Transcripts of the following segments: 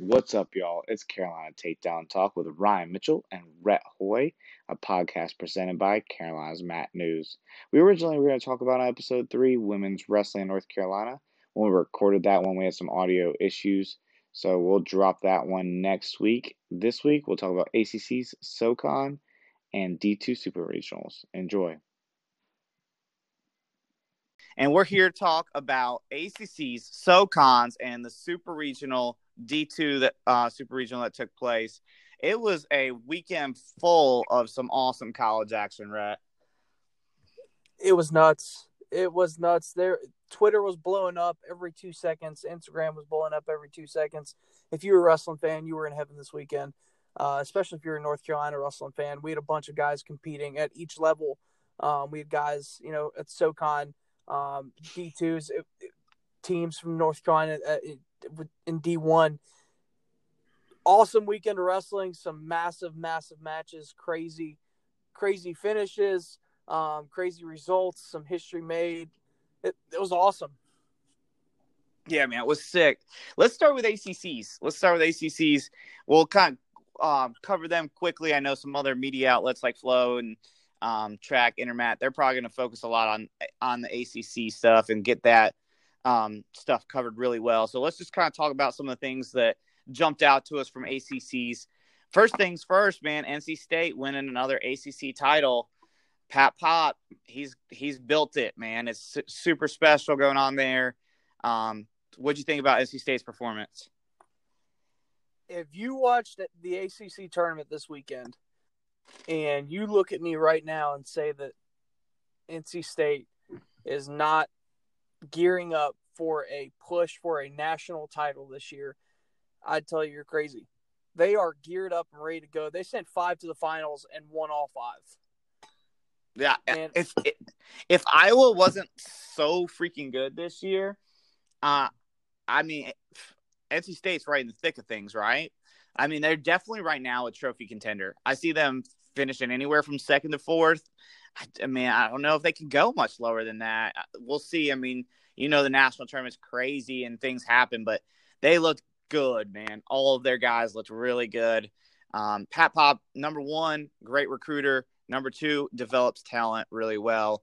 What's up, y'all? It's Carolina Takedown Talk with Ryan Mitchell and Rhett Hoy, a podcast presented by Carolina's Matt News. We were going to talk about episode 3, women's wrestling in North Carolina. When we recorded that one, we had some audio issues, so we'll drop that one next week. This week, we'll talk about ACC's SoCon and D2 Super Regionals. Enjoy. And we're here to talk about ACC's SoCons and the Super Regional D2 Super Regional that took place. It was a weekend full of some awesome college action, Rhett. It was nuts. There, Twitter was blowing up every 2 seconds. Instagram was blowing up every 2 seconds. If you were a wrestling fan, you were in heaven this weekend. Especially if you're a North Carolina wrestling fan. We had a bunch of guys competing at each level. We had guys, at SoCon, D2s, teams from North Carolina in D1. Awesome weekend of wrestling, some massive matches, crazy finishes, crazy results, some history made. It was awesome. Yeah, man, it was sick. Let's start with ACCs. We'll kind of cover them quickly. I know some other media outlets like Flow and Track, Intermat, they're probably going to focus a lot on the ACC stuff and get that stuff covered really well. So let's just kind of talk about some of the things that jumped out to us from ACCs. First things first, man, NC State winning another ACC title. Pat Pop, he's built it, man. It's super special going on there. What'd you think about NC State's performance? If you watched the ACC tournament this weekend and you look at me right now and say that NC State is not gearing up for a push for a national title this year, I'd tell you you're crazy. They are geared up and ready to go. They sent 5 to the finals and won all 5. Yeah, and if Iowa wasn't so freaking good this year, NC State's right in the thick of things, right? I mean, they're definitely right now a trophy contender. I see them finishing anywhere from 2nd to 4th. I don't know if they can go much lower than that. We'll see. I mean, the national tournament's crazy and things happen, but they looked good, man. All of their guys looked really good. Pat Pop, number 1, great recruiter. Number 2, develops talent really well.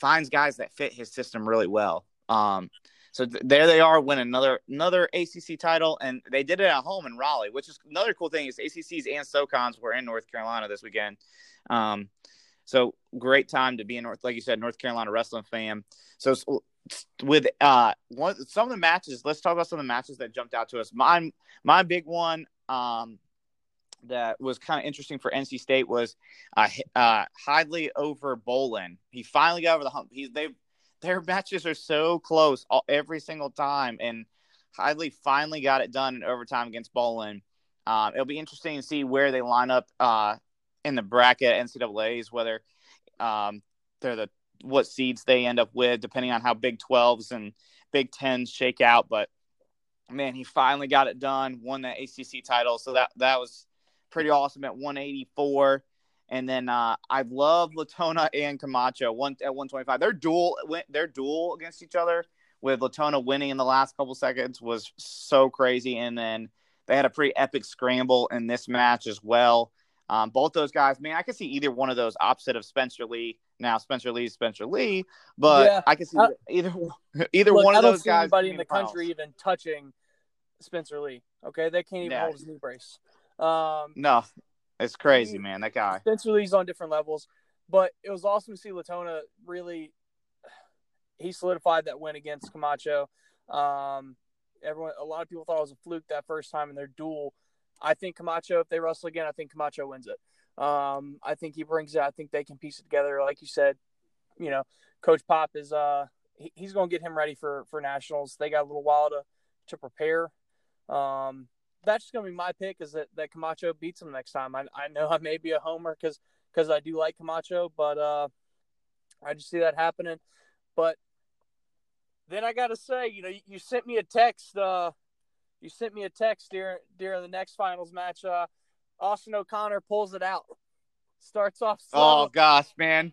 Finds guys that fit his system really well. So there they are, win another ACC title, and they did it at home in Raleigh, which is another cool thing is ACCs and SoCons were in North Carolina this weekend. So great time to be in North Carolina wrestling fan. So with some of the matches, let's talk about some of the matches that jumped out to us. My big one that was kind of interesting for NC State was Heil over Bolin. He finally got over the hump. Their matches are so close every single time, and Heidley finally got it done in overtime against Bolin. It'll be interesting to see where they line up in the bracket at NCAAs, whether they're what seeds they end up with, depending on how Big 12s and Big 10s shake out. But man, he finally got it done, won that ACC title, so that was pretty awesome at 184. And then I love Latona and Camacho at 125. Their duel against each other with Latona winning in the last couple seconds was so crazy. And then they had a pretty epic scramble in this match as well. Both those guys, man, I could see either one of those opposite of Spencer Lee. Now Spencer Lee, but yeah, I could see one of those guys. I don't see anybody in the country even touching Spencer Lee. Okay, they can't even hold his knee brace. No. It's crazy, man, that guy. Spencer Lee's on different levels, but it was awesome to see Latona really – he solidified that win against Camacho. A lot of people thought it was a fluke that first time in their duel. I think Camacho, if they wrestle again, I think Camacho wins it. I think he brings it. I think they can piece it together. Like you said, Coach Pop is he's going to get him ready for nationals. They got a little while to prepare. That's just going to be my pick is that Camacho beats him next time. I know I may be a homer because I do like Camacho, but I just see that happening. But then I got to say, you sent me a text. You sent me a text during the next finals match. Austin O'Connor pulls it out. Starts off slow. Oh gosh, man.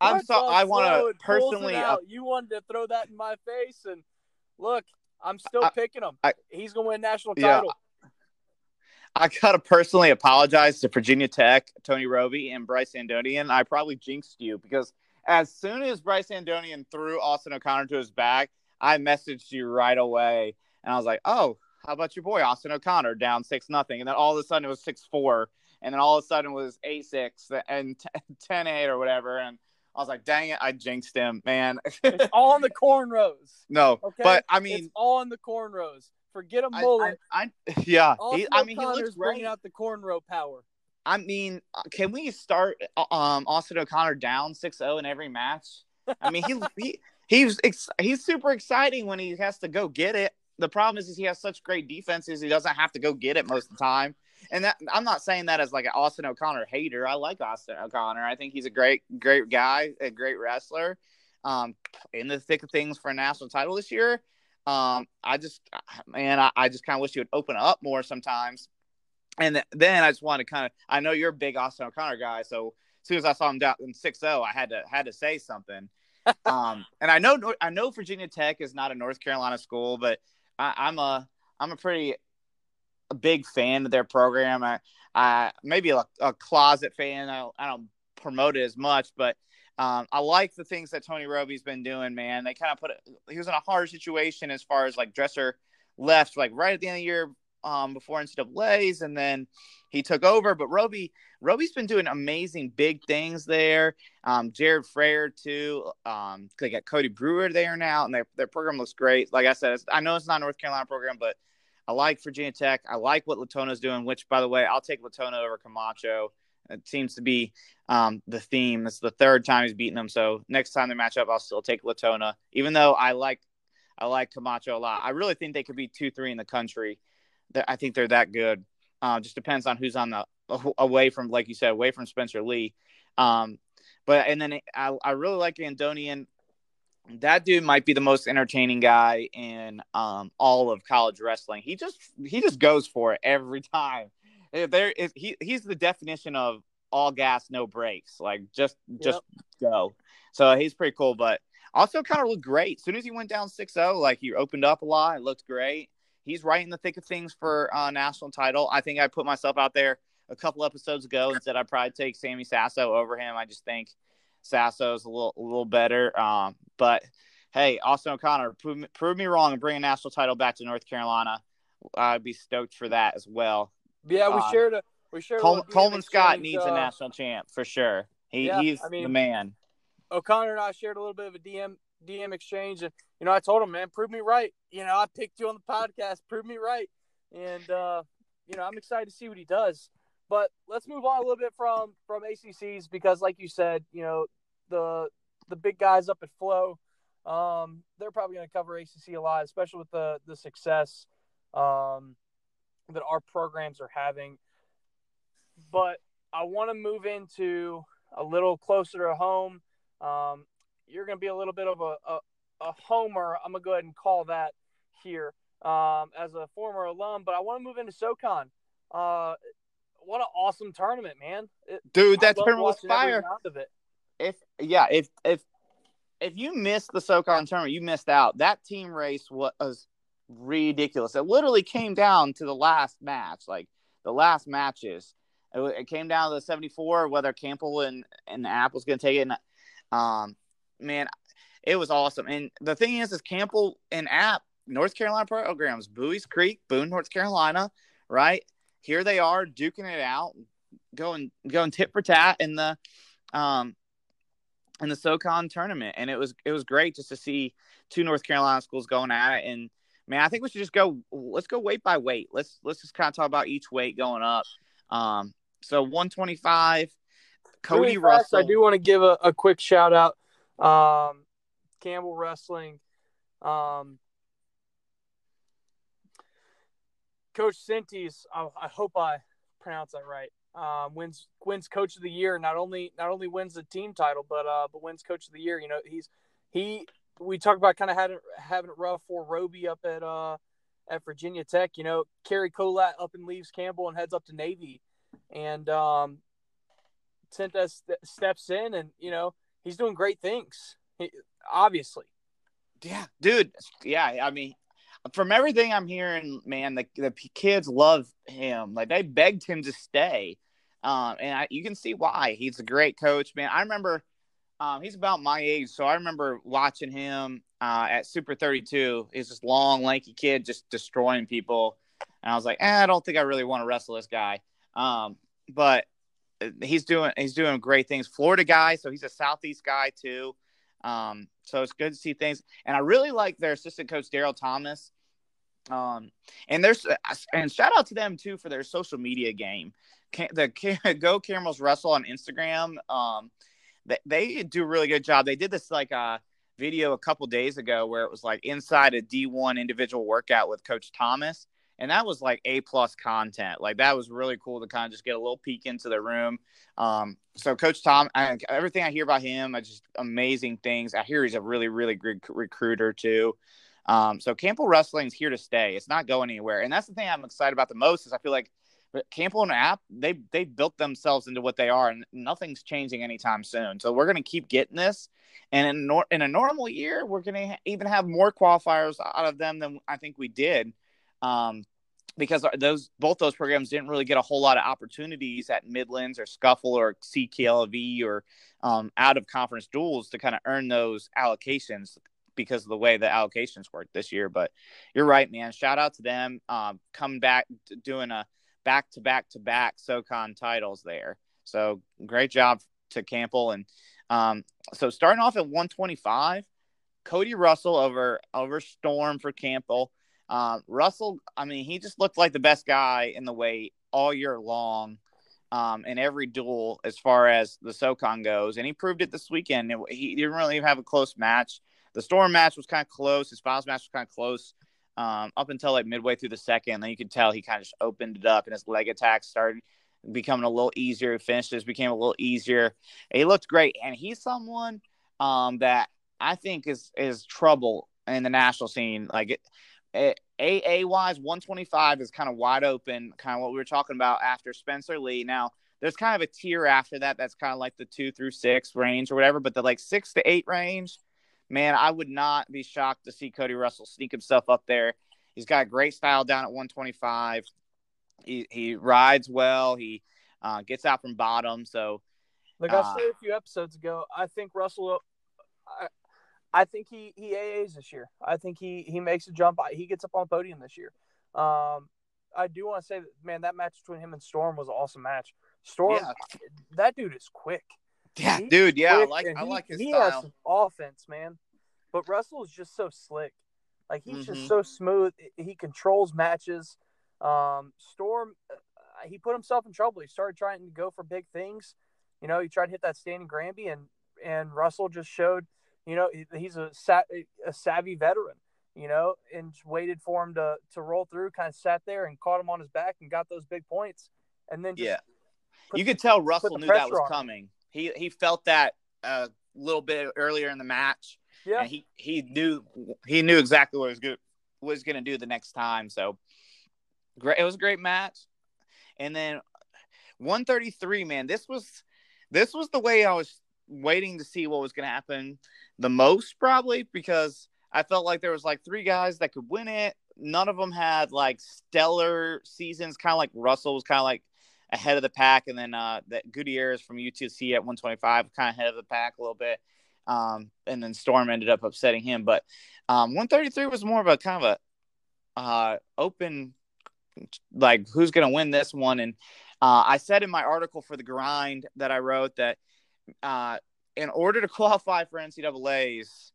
I want to personally. You wanted to throw that in my face, and look, I'm still picking him. He's going to win a national title. I got to personally apologize to Virginia Tech, Tony Robie, and Bryce Andonian. I probably jinxed you because as soon as Bryce Andonian threw Austin O'Connor to his back, I messaged you right away. And I was like, oh, how about your boy Austin O'Connor down 6-0? And then all of a sudden it was 6-4. And then all of a sudden it was 8-6 and 10-8 or whatever. And I was like, dang it, I jinxed him, man. It's all on the cornrows. No, okay? But I mean, it's all on the cornrows. Forget a mullet. Yeah. He looks bringing out the cornrow power. I mean, can we start Austin O'Connor down 6-0 in every match? I mean, he's super exciting when he has to go get it. The problem is he has such great defenses, he doesn't have to go get it most of the time. And that, I'm not saying that as like an Austin O'Connor hater. I like Austin O'Connor. I think he's a great guy, a great wrestler. In the thick of things for a national title this year. I just kind of wish he would open up more sometimes. And then I just want to I know you're a big Austin O'Connor guy, so as soon as I saw him down in 6-0, I had to say something. And I know Virginia Tech is not a North Carolina school, but I'm a pretty big fan of their program. I maybe a closet fan. I don't promote it as much, but I like the things that Tony Robie's been doing, man. They kind of he was in a hard situation as far as like Dresser left, like right at the end of the year before NCAAs, and then he took over. But Robie's been doing amazing big things there. Jared Frayer too. They got Cody Brewer there now, and their program looks great. Like I said, I know it's not a North Carolina program, but I like Virginia Tech. I like what Latona's doing, which, by the way, I'll take Latona over Camacho. It seems to be the theme. It's the third time he's beaten them. So next time they match up, I'll still take Latona, even though I like Camacho a lot. I really think they could be 2-3 in the country. I think they're that good. Just depends on who's on the away from, like you said, away from Spencer Lee. But I really like Andonian. That dude might be the most entertaining guy in all of college wrestling. He just goes for it every time. He's the definition of all gas, no brakes. Like just go. So he's pretty cool, but also kind of looked great. As soon as he went down 6-0, like he opened up a lot. It looked great. He's right in the thick of things for a national title. I think I put myself out there a couple episodes ago and said I'd probably take Sammy Sasso over him. I just think Sasso's a little better. But hey, Austin O'Connor, prove me wrong and bring a national title back to North Carolina. I'd be stoked for that as well. Yeah, we shared. Coleman Scott needs a national champ for sure. He's the man. O'Connor and I shared a little bit of a DM exchange, and you know, I told him, man, prove me right. You know, I picked you on the podcast, prove me right. And you know, I'm excited to see what he does. But let's move on a little bit from ACCs because, like you said, you know, the big guys up at Flow, they're probably going to cover ACC a lot, especially with the success that our programs are having. But I want to move into a little closer to home. You're going to be a little bit of a homer. I'm going to go ahead and call that here as a former alum. But I want to move into SoCon. What an awesome tournament, man! Dude, that tournament was fire. If you missed the SoCon tournament, you missed out. That team race was ridiculous. It literally came down to the last match, like the last matches. It came down to the 74, whether Campbell and App was going to take it. Man, it was awesome. And the thing is Campbell and App, North Carolina programs, Bowie's Creek, Boone, North Carolina, right? Here they are duking it out, going tit for tat in the SoCon tournament, and it was great just to see two North Carolina schools going at it. And man, I think we should just let's go weight by weight. Let's just kind of talk about each weight going up. So 125, Cody really Russell. I do want to give a quick shout out, Campbell Wrestling. Coach Sintes, I hope I pronounce that right. Wins Coach of the Year. Not only wins the team title, but wins Coach of the Year. You know, we talked about kind of having it rough for Robie up at Virginia Tech. You know, Kerry Colat up and leaves Campbell and heads up to Navy, and Sentas steps in, and, you know, he's doing great things, obviously. Yeah, dude. Yeah, I mean, from everything I'm hearing, man, the kids love him. Like, they begged him to stay. You can see why. He's a great coach, man. I remember he's about my age, so I remember watching him at Super 32. He's this long, lanky kid just destroying people. And I was like, I don't think I really want to wrestle this guy. But he's doing great things. Florida guy, so he's a Southeast guy too. So it's good to see things. And I really like their assistant coach, Daryl Thomas. And shout out to them too for their social media game. Go Camels Wrestle on Instagram. They do a really good job. They did this video a couple days ago where it was like inside a D1 individual workout with Coach Thomas. And that was like A+ content. Like, that was really cool to kind of just get a little peek into the room. So Coach Tom, everything I hear about him, just amazing things. I hear he's a really, really good recruiter too. So Campbell Wrestling's here to stay. It's not going anywhere. And that's the thing I'm excited about the most is I feel like Campbell and App, they built themselves into what they are, and nothing's changing anytime soon. So we're going to keep getting this. And in a normal year, we're going to even have more qualifiers out of them than I think we did. Because both those programs didn't really get a whole lot of opportunities at Midlands or Scuffle or CKLV or out of conference duels to kind of earn those allocations because of the way the allocations work this year. But you're right, man. Shout out to them. Coming back, doing a back-to-back-to-back SoCon titles there. So great job to Campbell. And so starting off at 125, Cody Russell over Storm for Campbell. Russell, I mean, he just looked like the best guy in the weight all year long in every duel as far as the SoCon goes, and he proved it this weekend. He didn't really have a close match. The Storm match was kind of close. His finals match was kind of close up until like midway through the second. Then you could tell he kind of just opened it up, and his leg attacks started becoming a little easier. Finishes became a little easier. He looked great, and he's someone that I think is trouble in the national scene. Like, AA-wise, 125 is kind of wide open, kind of what we were talking about after Spencer Lee. Now, there's kind of a tier after that that's kind of like the 2 through 6 range or whatever, but the like 6 to 8 range, man, I would not be shocked to see Cody Russell sneak himself up there. He's got a great style down at 125. He rides well. He gets out from bottom. So, like I said a few episodes ago, I think Russell – I think he AAs this year. I think he makes a jump. He gets up on the podium this year. I do want to say that, man, that match between him and Storm was an awesome match. Storm, yeah. That dude is quick. Yeah, dude. Yeah, I like his style. He has some offense, man. But Russell is just so slick. Like, he's just so smooth. He controls matches. Storm, he put himself in trouble. He started trying to go for big things. You know, he tried to hit that standing Granby, and Russell just showed. You know, he's a savvy veteran, you know, and waited for him to roll through, kind of sat there and caught him on his back and got those big points. And then you could tell Russell knew that was coming. He felt that a little bit earlier in the match. Yeah. And he knew exactly what he was going to do the next time. So, great. It was a great match. And then 133, man, this was the way I was waiting to see what was going to happen the most, probably, because I felt like there was like 3 guys that could win it. None of them had like stellar seasons. Kind of like Russell was kind of like ahead of the pack, and then that Gutierrez from UTC at 125 kind of ahead of the pack a little bit, and then Storm ended up upsetting him. But 133 was more of a kind of a open, like, who's going to win this one. And I said in my article for The Grind that I wrote that in order to qualify for NCAAs,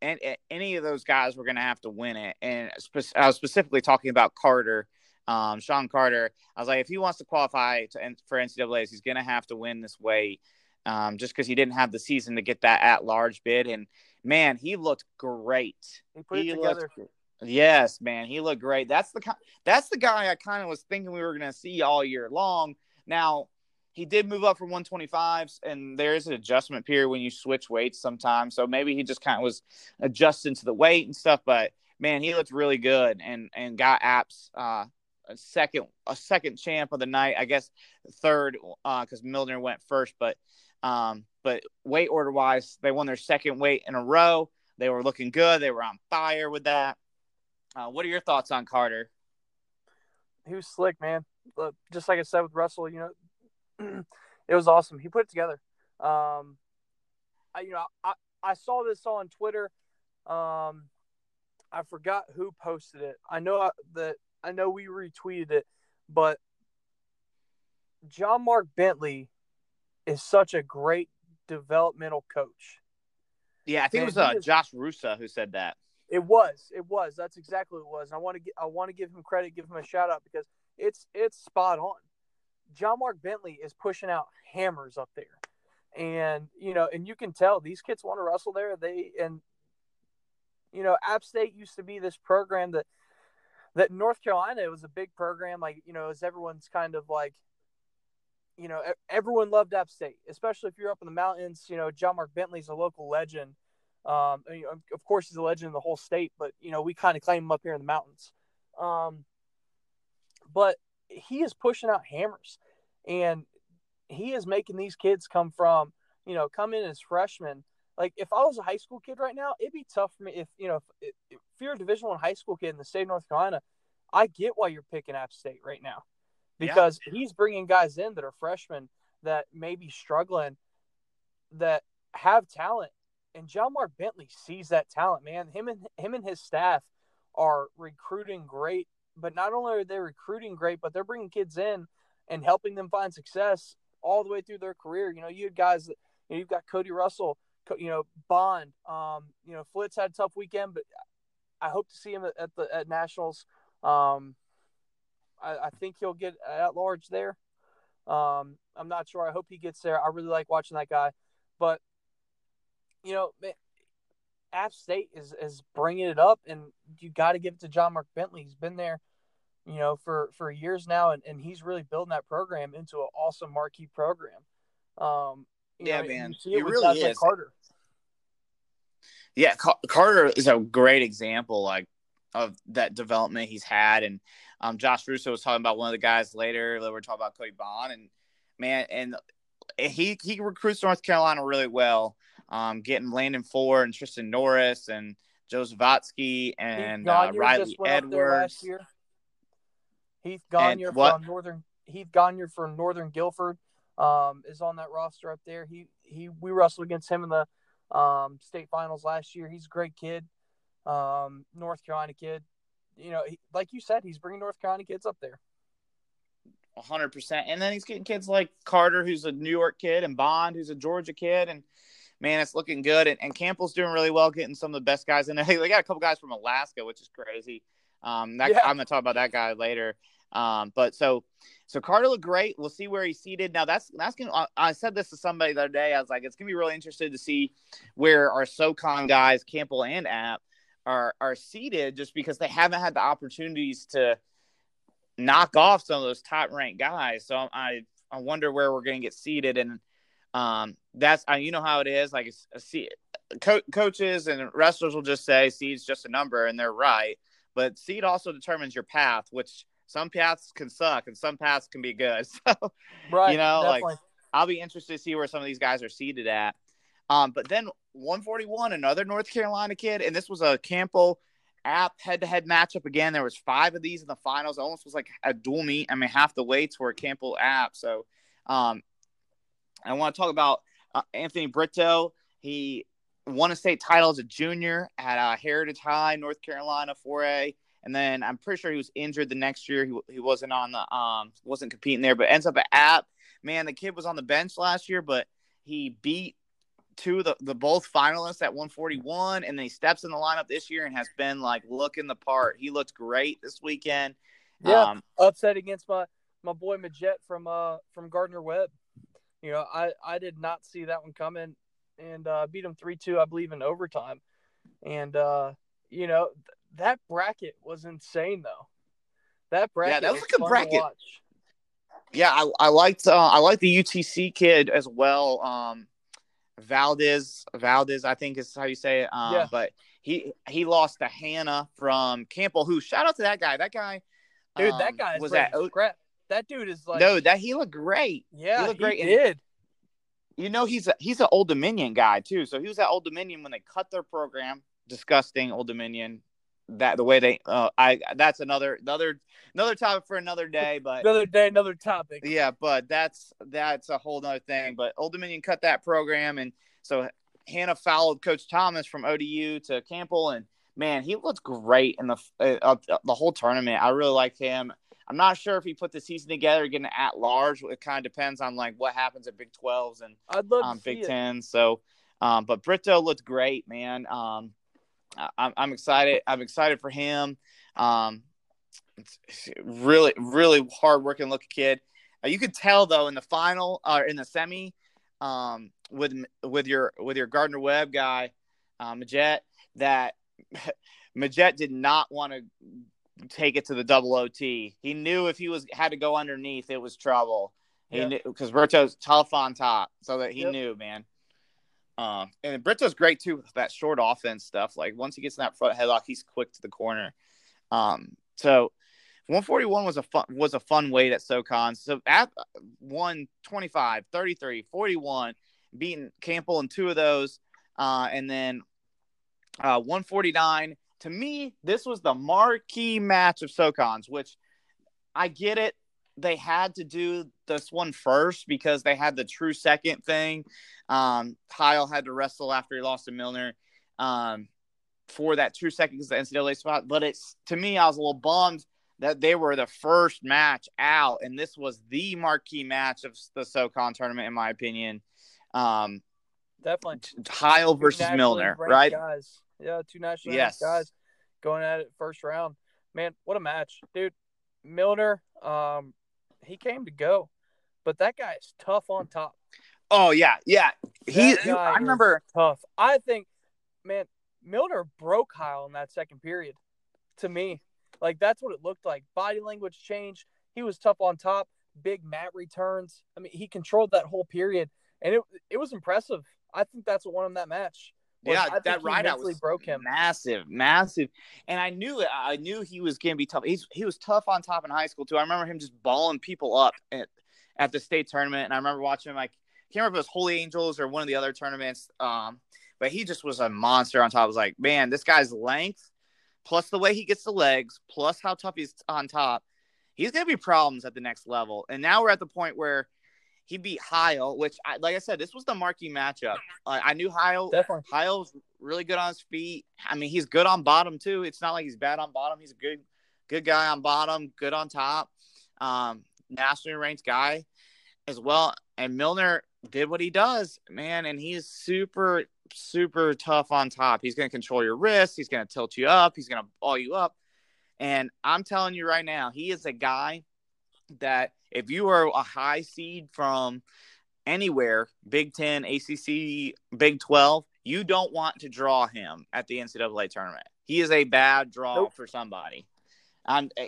and any of those guys were going to have to win it. And I was specifically talking about Carter, Sean Carter. I was like, if he wants to qualify for NCAAs, he's going to have to win this weight, just because he didn't have the season to get that at-large bid. And, man, he looked great. He put it together. Yes, man, he looked great. That's the guy I kind of was thinking we were going to see all year long. Now, he did move up from 125s, and there is an adjustment period when you switch weights sometimes. So maybe he just kind of was adjusting to the weight and stuff. But, man, he looked really good and got App's a second champ of the night, I guess third, because Milner went first, but weight order wise, they won their second weight in a row. They were looking good. They were on fire with that. What are your thoughts on Carter? He was slick, man. Just like I said with Russell, you know, it was awesome. He put it together. I saw this on Twitter. I forgot who posted it. I know we retweeted it, but John Mark Bentley is such a great developmental coach. Yeah, I think it was Josh Rusa who said that. It was. That's exactly what it was. And I want to give him credit, give him a shout out, because it's spot on. John Mark Bentley is pushing out hammers up there, and you know, and you can tell these kids want to wrestle there. You know, App State used to be this program that North Carolina was a big program, like, you know, as everyone's kind of like, you know, everyone loved App State, especially if you're up in the mountains. You know, John Mark Bentley's a local legend. Of course, he's a legend in the whole state, but, you know, we kind of claim him up here in the mountains. But he is pushing out hammers, and he is making these kids come in as freshmen. Like, if I was a high school kid right now, it'd be tough for me. If you're a Division I high school kid in the state of North Carolina, I get why you're picking App State right now, because he's bringing guys in that are freshmen that may be struggling, that have talent. And John Mark Bentley sees that talent, man. Him and his staff are recruiting great, but not only are they recruiting great, but they're bringing kids in and helping them find success all the way through their career. You know, you had guys that, you know, you've got Cody Russell, you know, Bond, you know, Flitz had a tough weekend, but I hope to see him at nationals. I think he'll get at large there. I'm not sure. I hope he gets there. I really like watching that guy, but you know, man, App State is bringing it up, and you got to give it to John Mark Bentley. He's been there, you know, for years now, and he's really building that program into an awesome marquee program. Man, it really is. Like Carter. Yeah, Carter is a great example, like, of that development he's had, and Josh Russo was talking about one of the guys later. We're talking about Cody Bond, and man, and he recruits North Carolina really well. Getting Landon Ford and Tristan Norris and Joe Zavatsky and Riley Edwards. Heath Gagnier from Northern Guilford is on that roster up there. We wrestled against him in the state finals last year. He's a great kid, North Carolina kid. You know, like you said, he's bringing North Carolina kids up there. 100%. And then he's getting kids like Carter, who's a New York kid, and Bond, who's a Georgia kid, and man, it's looking good. And Campbell's doing really well, getting some of the best guys in there. They got a couple guys from Alaska, which is crazy. I'm going to talk about that guy later. But Carter looked great. We'll see where he's seated. Now that's going to, I said this to somebody the other day. I was like, it's going to be really interesting to see where our SoCon guys, Campbell and App, are seated, just because they haven't had the opportunities to knock off some of those top ranked guys. So I wonder where we're going to get seated. And that's, you know how it is. Like, coaches and wrestlers will just say seed's just a number, and they're right. But seed also determines your path, which some paths can suck and some paths can be good. So, right, you know, definitely. Like, I'll be interested to see where some of these guys are seeded at. But then 141, another North Carolina kid, and this was a Campbell App head-to-head matchup again. There was 5 of these in the finals. It almost was like a dual meet. I mean, half the weights were Campbell App. So, I want to talk about Anthony Brito. He won a state title as a junior at Heritage High, North Carolina 4A, and then I'm pretty sure he was injured the next year. He wasn't on the wasn't competing there, but ends up at App. Man, the kid was on the bench last year, but he beat two of the both finalists at 141, and then he steps in the lineup this year and has been like looking the part. He looked great this weekend. Yeah, upset against my boy Majette from Gardner-Webb. You know, I did not see that one coming, and beat him 3-2, I believe, in overtime. And, you know, that bracket was insane, though. That bracket, yeah, that was a good bracket. Yeah, I liked the UTC kid as well. Valdez, I think is how you say it. But he lost to Hannah from Campbell, who, shout out to that guy. That guy Dude, that guy was that crap. That dude is like he looked great. Yeah, he looked great. He did. You know, he's an Old Dominion guy too. So he was at Old Dominion when they cut their program. Disgusting, Old Dominion. That the way they that's another topic for another day, but another day, another topic. Yeah, but that's a whole nother thing. But Old Dominion cut that program, and so Hannah followed Coach Thomas from ODU to Campbell, and man, he looked great in the whole tournament. I really liked him. I'm not sure if he put the season together getting at large. It kind of depends on like what happens at Big 12s and I'd love to Big 10s. So, but Brito looked great, man. I'm excited. I'm excited for him. It's really, really hard-working looking kid. You could tell though in the final or in the semi, with your Gardner-Webb guy, Majette, that Majette did not want to take it to the double OT. He knew if he had to go underneath, it was trouble. He knew because Brito's tough on top, so that he knew, man. And Brito's great too with that short offense stuff. Like once he gets in that front headlock, he's quick to the corner. So 141 was a fun weight at SoCon. So at 125, 33, 41, beating Campbell in two of those, and then 149. To me, this was the marquee match of SoCon's, which I get it. They had to do this one first because they had the true second thing. Heil had to wrestle after he lost to Milner for that true second because the NCAA spot. But it's to me, I was a little bummed that they were the first match out, and this was the marquee match of the SoCon tournament, in my opinion. Definitely. Heil versus Milner, right? Guys. Yeah, two national guys going at it first round. Man, what a match, dude. Milner, he came to go, but that guy is tough on top. Oh, yeah. I remember tough. I think, man, Milner broke Kyle in that second period to me. Like, that's what it looked like. Body language change. He was tough on top. Big Matt returns. I mean, he controlled that whole period, and it was impressive. I think that's what won him that match. Yeah, that rideout was massive. And I knew it. I knew he was going to be tough. He was tough on top in high school, too. I remember him just balling people up at the state tournament. And I remember watching him. I can't remember if it was Holy Angels or one of the other tournaments. But he just was a monster on top. I was like, man, this guy's length, plus the way he gets the legs, plus how tough he's on top. He's going to be problems at the next level. And now we're at the point where he beat Heil, which, like I said, this was the marquee matchup. I knew Heil. Definitely. Heil's really good on his feet. I mean, he's good on bottom, too. It's not like he's bad on bottom. He's a good guy on bottom, good on top. Nationally ranked guy as well. And Milner did what he does, man, and he is super, super tough on top. He's going to control your wrists. He's going to tilt you up. He's going to ball you up. And I'm telling you right now, he is a guy that if you are a high seed from anywhere, Big 10, ACC, Big 12, you don't want to draw him at the NCAA tournament. He is a bad draw for somebody.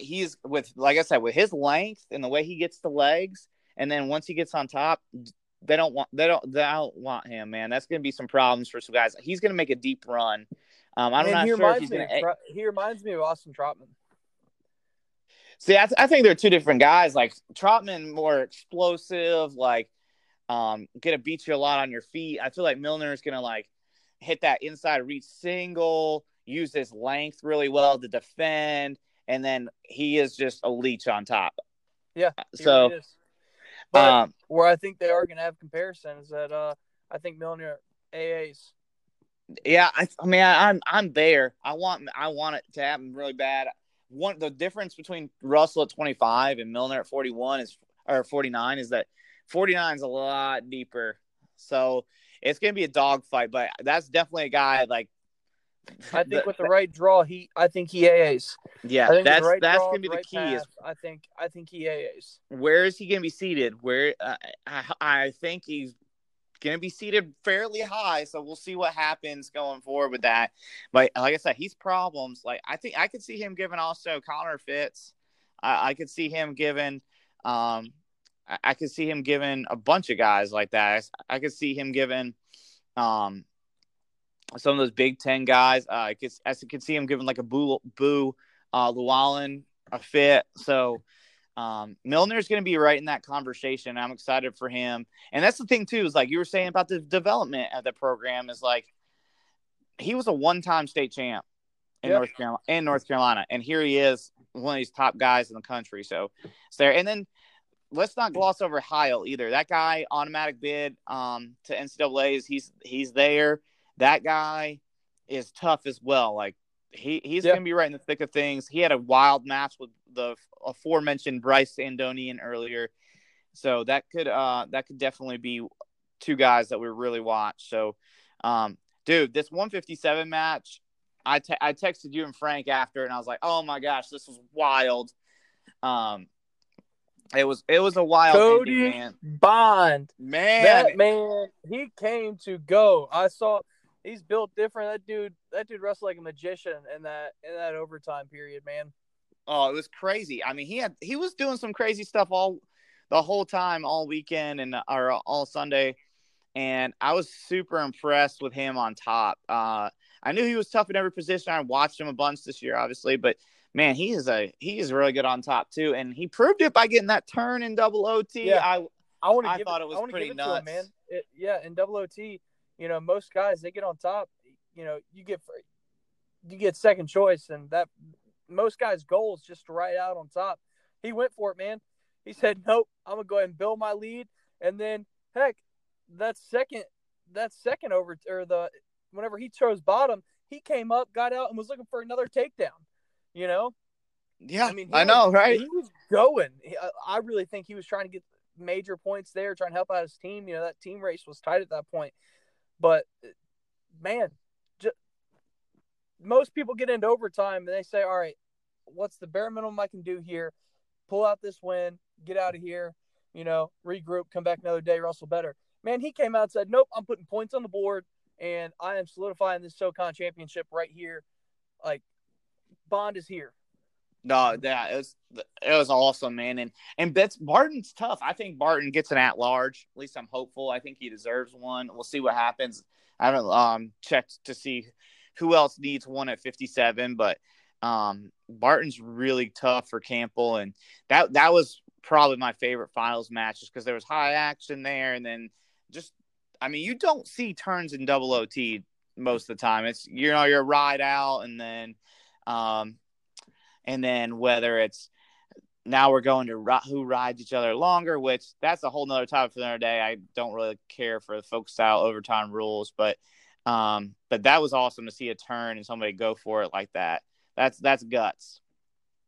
He's like I said, with his length and the way he gets the legs, and then once he gets on top, they don't want him, man. That's going to be some problems for some guys. He's going to make a deep run. I'm not sure if he's going to. He reminds me of Austin Trotman. See, I think they're two different guys. Like Trotman, more explosive, like gonna beat you a lot on your feet. I feel like Milner is gonna like hit that inside reach single, use his length really well to defend, and then he is just a leech on top. Yeah, so really is. But where I think they are gonna have comparison is that I think Milner AAs. Yeah, I mean I'm there. I want it to happen really bad. One, the difference between Russell at 25 and Milner at 41 is or 49 is that 49 is a lot deeper, so it's gonna be a dogfight. But that's definitely a guy like I think with the right draw, I think he AAs. Yeah, that's gonna be the key. I think he AAs. Where is he gonna be seated? Where I think he's gonna be seated fairly high, so we'll see what happens going forward with that. But like I said, he's problems. Like I think I could see him giving Austin O'Connor fits. I could see him giving, I could see him giving a bunch of guys like that. I could see him giving some of those Big Ten guys. I could see him giving like a Boo Llewellyn a fit. So Milner's going to be right in that conversation. I'm excited for him. And that's the thing, too, is like you were saying about the development of the program is like he was a one-time state champ in North Carolina. And here he is, one of these top guys in the country. So it's there. And then let's not gloss over Heil either. That guy, automatic bid to NCAAs, he's there. That guy is tough as well. Like, he's going to be right in the thick of things. He had a wild match with the aforementioned Bryce Andonian earlier. So that could definitely be two guys that we really watch. So, dude, this 157 match, I texted you and Frank after, and I was like, oh, my gosh, this was wild. It was a wild Cody man. Bond. Man. That man, he came to go. I saw – he's built different. That dude wrestled like a magician in that overtime period, man. Oh, it was crazy. I mean, he was doing some crazy stuff the whole time, all weekend or all Sunday, and I was super impressed with him on top. I knew he was tough in every position. I watched him a bunch this year, obviously, but man, he is really good on top too, and he proved it by getting that turn in double OT. Yeah. I thought it was pretty nuts, man. In double OT. You know, most guys, they get on top, you know, you get second choice, and that most guys' goal is just to ride out on top. He went for it, man. He said, nope, I'm going to go ahead and build my lead. And then, heck, that second over – or the whenever he chose bottom, he came up, got out, and was looking for another takedown, you know? Yeah, I mean, I know, right? He was going. I really think he was trying to get major points there, trying to help out his team. You know, that team race was tight at that point. But, man, most people get into overtime and they say, all right, what's the bare minimum I can do here? Pull out this win, get out of here, you know, regroup, come back another day, wrestle better. Man, he came out and said, nope, I'm putting points on the board, and I am solidifying this SoCon championship right here. Like, Bond is here. No, yeah, it was awesome, man. And Barton's tough. I think Barton gets an at-large. At least I'm hopeful. I think he deserves one. We'll see what happens. I haven't checked to see who else needs one at 57, but Barton's really tough for Campbell. And that was probably my favorite finals match just because there was high action there. And then just – I mean, you don't see turns in double OT most of the time. It's, you know, you're a ride out and then And then whether it's now we're going to who rides each other longer, which that's a whole nother topic for another day. I don't really care for the folk style overtime rules, but that was awesome to see a turn and somebody go for it like that. That's guts.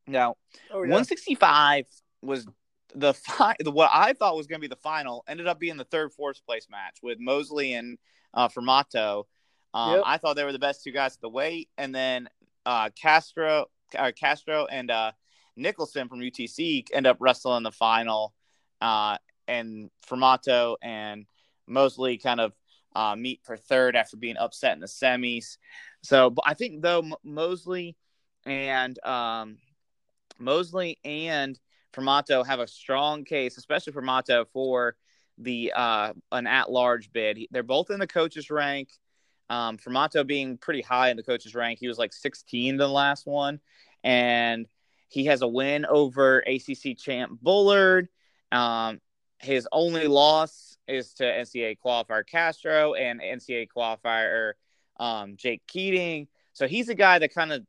Now, 165 was what I thought was going to be the final. Ended up being the third, fourth place match with Mosley and Formato. I thought they were the best two guys at the weight, and then Castro and Nicholson from UTC end up wrestling the final, and Formato and Mosley kind of meet for third after being upset in the semis. So, but I think though Mosley and Formato have a strong case, especially Formato for the an at-large bid. They're both in the coach's rank. Formato being pretty high in the coach's rank. He was like 16 in the last one. And he has a win over ACC champ Bullard. His only loss is to NCAA qualifier Castro and NCAA qualifier Jake Keating. So he's a guy that kind of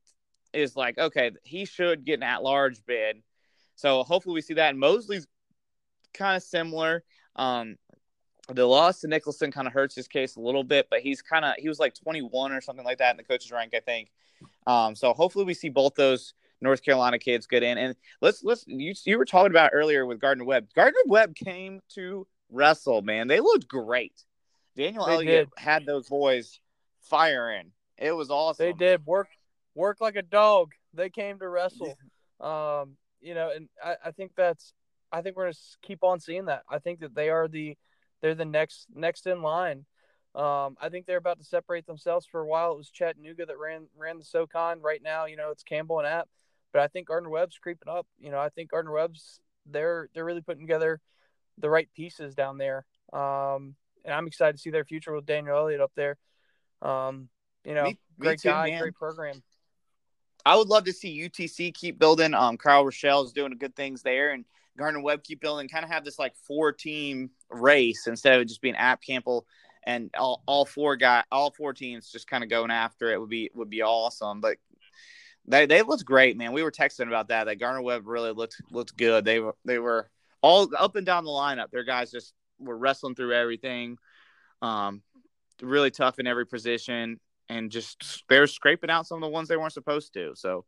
is like, okay, he should get an at-large bid. So hopefully we see that. And Mosley's kind of similar. The loss to Nicholson kind of hurts his case a little bit, but he was like 21 or something like that in the coach's rank, I think. So hopefully we see both those North Carolina kids get in. And you were talking about earlier with Gardner-Webb. Gardner-Webb came to wrestle, man. They looked great. Daniel Elliott had those boys firing. It was awesome. They did work like a dog. They came to wrestle. You know, and I think we're gonna keep on seeing that. I think that they are the next in line. I think they're about to separate themselves. For a while, it was Chattanooga that ran the SoCon. Right now, you know, it's Campbell and App. But I think Gardner-Webb's creeping up. You know, I think Gardner-Webb's they're really putting together the right pieces down there. And I'm excited to see their future with Daniel Elliott up there. You know, great guy, man. Great program. I would love to see UTC keep building. Kyle Rochelle's doing good things there, and Gardner-Webb keep building. Kind of have this like four-team race instead of just being App, Campbell, and all four teams just kind of going after it would be awesome. But they looked great, man. We were texting about that. That Gardner-Webb really looked good. They were all up and down the lineup. Their guys just were wrestling through everything. Really tough in every position, and just they're scraping out some of the ones they weren't supposed to. So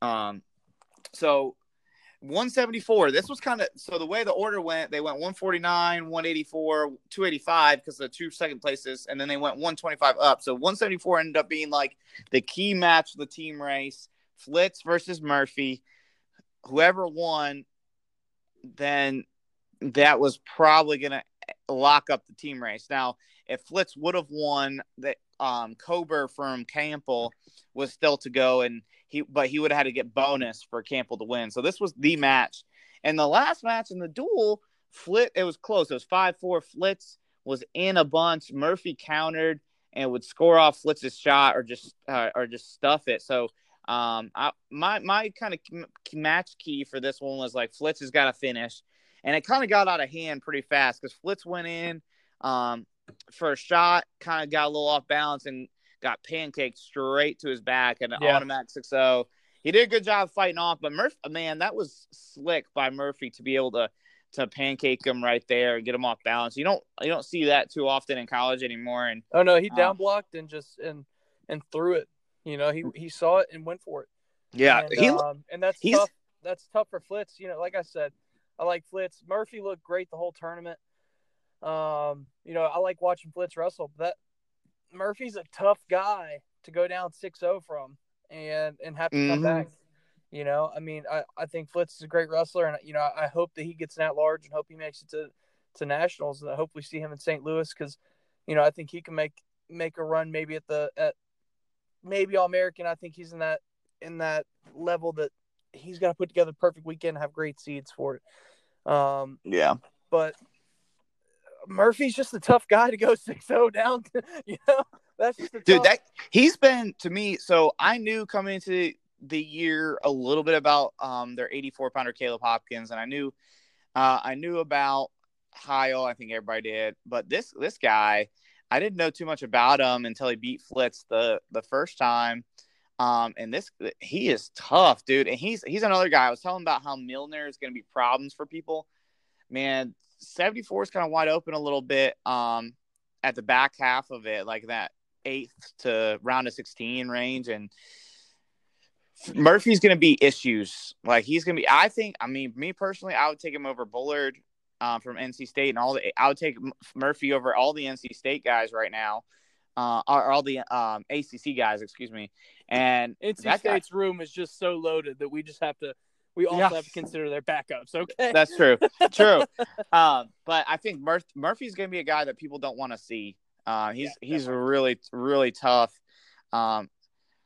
174. This was kind of so the way the order went. They went 149, 184, 285 because the 2 second places, and then they went 125 up. So 174 ended up being like the key match of the team race: Flitz versus Murphy. Whoever won, then that was probably going to lock up the team race. Now, if Flitz would have won, that Cober from Campbell was still to go, and he would have had to get bonus for Campbell to win. So this was the match, and the last match in the duel, it was close. It was 5-4. Flitz was in a bunch. Murphy countered and would score off Flitz's shot or just stuff it. So my kind of match key for this one was like Flitz has got to finish. And it kind of got out of hand pretty fast because Flitz went in for a shot, kind of got a little off balance, and got pancaked straight to his back and an automatic 6-0. He did a good job fighting off, but Murphy, man, that was slick by Murphy to be able to pancake him right there and get him off balance. You don't see that too often in college anymore. And oh no, he down blocked and just and threw it. You know, he saw it and went for it. Yeah, and, and that's tough. That's tough for Flitz. You know, like I said. I like Flitz. Murphy looked great the whole tournament. You know, I like watching Flitz wrestle. But Murphy's a tough guy to go down 6-0 from and have to come back. You know, I mean, I think Flitz is a great wrestler, and, you know, I hope that he gets an at-large and hope he makes it to Nationals, and I hope we see him in St. Louis because, you know, I think he can make a run maybe at All-American. I think he's in that level that he's got to put together a perfect weekend and have great seeds for it. But Murphy's just a tough guy to go 6-0 down. You know, that's just he's been to me. So I knew coming into the year a little bit about their 84 pounder Caleb Hopkins, and I knew about Heil. I think everybody did, but this guy, I didn't know too much about him until he beat Flitz the first time. And he is tough, dude. And he's another guy. I was telling about how Milner is going to be problems for people, man. 74 is kind of wide open a little bit, at the back half of it, like that 8th to round of 16 range. And Murphy's going to be issues. Like me personally, I would take him over Bullard, from NC State I would take Murphy over all the NC State guys right now. Are all the ACC guys, excuse me. And NC State's room is just so loaded that we also have to consider their backups. Okay, that's true. True. But I think Murphy's going to be a guy that people don't want to see. He's really, really tough.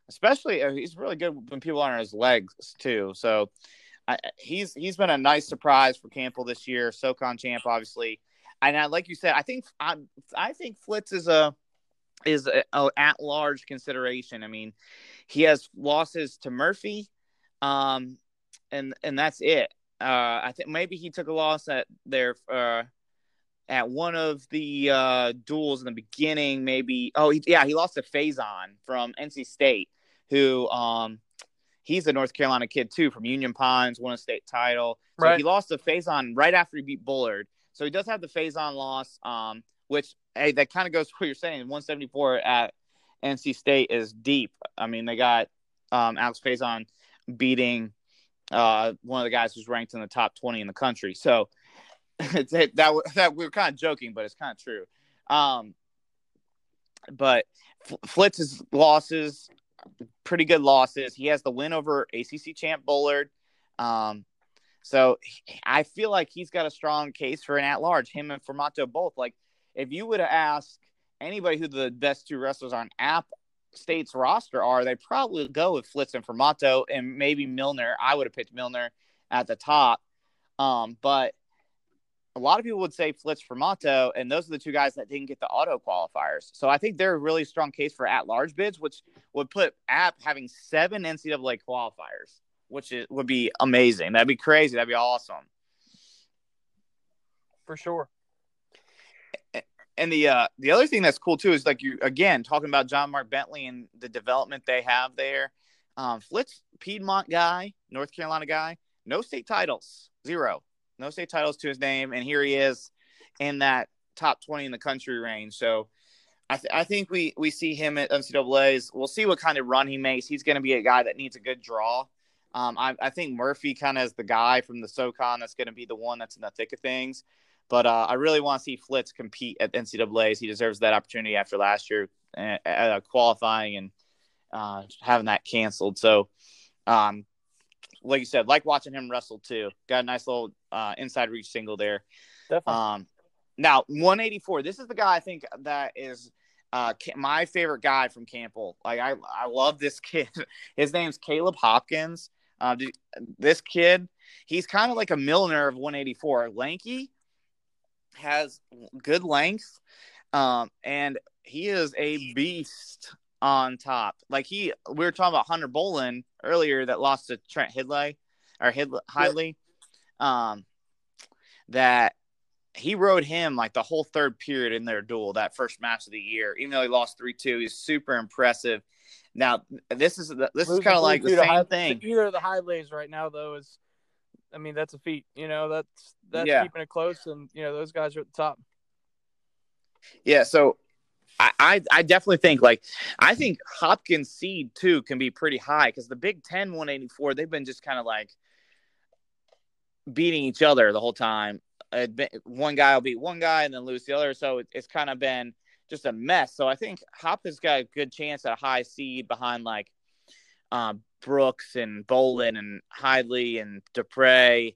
Especially he's really good when people are on his legs too. So he's been a nice surprise for Campbell this year. SoCon champ, obviously. And like you said, I think Flitz is an at-large consideration. I mean, he has losses to Murphy, and that's it. I think maybe he took a loss at their at one of the duels in the beginning. Maybe he lost to Faison from NC State, who he's a North Carolina kid too from Union Pines, won a state title. So right. He lost to Faison right after he beat Bullard, so he does have the Faison loss. Which, hey, that kind of goes to what you're saying. 174 at NC State is deep. I mean, they got Alex Faison beating one of the guys who's ranked in the top 20 in the country. So that we were kind of joking, but it's kind of true. But Flitz's losses, pretty good losses. He has the win over ACC champ Bullard. So I feel like he's got a strong case for an at-large, him and Formato both. Like, if you would have asked anybody who the best two wrestlers on App State's roster are, they probably go with Flitz and Formato and maybe Milner. I would have picked Milner at the top. But a lot of people would say Flitz, Formato, and those are the two guys that didn't get the auto qualifiers. So I think they're a really strong case for at-large bids, which would put App having 7 NCAA qualifiers, which would be amazing. That'd be crazy. That'd be awesome. For sure. And the other thing that's cool, too, is, like, you again, talking about John Mark Bentley and the development they have there. Flitz, Piedmont guy, North Carolina guy, no state titles, 0. No state titles to his name, and here he is in that top 20 in the country range. So I think we see him at NCAAs. We'll see what kind of run he makes. He's going to be a guy that needs a good draw. I think Murphy kind of is the guy from the SoCon that's going to be the one that's in the thick of things. But I really want to see Flitz compete at NCAAs. He deserves that opportunity after last year qualifying and having that canceled. So like you said, like watching him wrestle too. Got a nice little inside reach single there. Definitely. Now 184. This is the guy I think that is my favorite guy from Campbell. Like I love this kid. His name's Caleb Hopkins. This kid, he's kind of like a Milner of 184. Lanky, has good length, and he is a beast on top. Like we were talking about Hunter Bolin earlier that lost to Trent Hidley or Hidley. That he rode him like the whole third period in their duel, that first match of the year, even though he lost 3-2. He's super impressive. Now this is kind of like the same thing. Either of the Hidleys right now though is, I mean, that's a feat, you know, that's yeah. Keeping it close. And, you know, those guys are at the top. Yeah. So I definitely think I think Hopkins seed too can be pretty high because the Big Ten 184, they've been just kind of like beating each other the whole time. One guy will beat one guy and then lose the other. So it's kind of been just a mess. So I think Hopkins got a good chance at a high seed behind Brooks and Bolin and Hidley and Dupre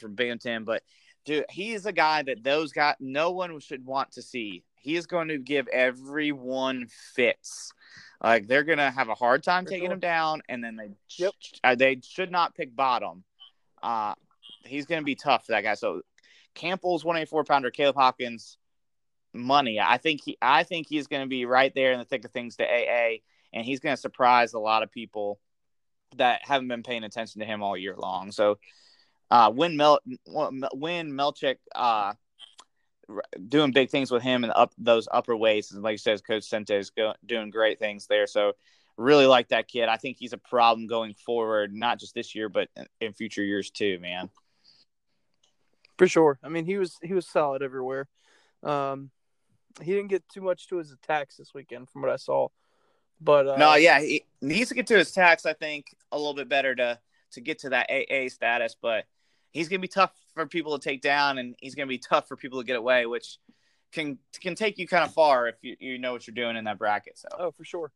from Binghamton. But dude, he is a guy that no one should want to see. He is going to give everyone fits. Like they're going to have a hard time taking him down, and then they should not pick bottom. He's going to be tough for that guy. So Campbell's 184 pounder, Caleb Hopkins, money. I think he's going to be right there in the thick of things to AA, and he's going to surprise a lot of people that haven't been paying attention to him all year long. So when Melchick doing big things with him and up those upper weights, and like you said, Coach Sente is doing great things there. So really like that kid. I think he's a problem going forward, not just this year, but in future years too, man. For sure. I mean, he was solid everywhere. He didn't get too much to his attacks this weekend from what I saw. But he needs to get to his tax, I think, a little bit better to get to that AA status. But he's going to be tough for people to take down, and he's going to be tough for people to get away, which can take you kind of far if you know what you're doing in that bracket. So for sure.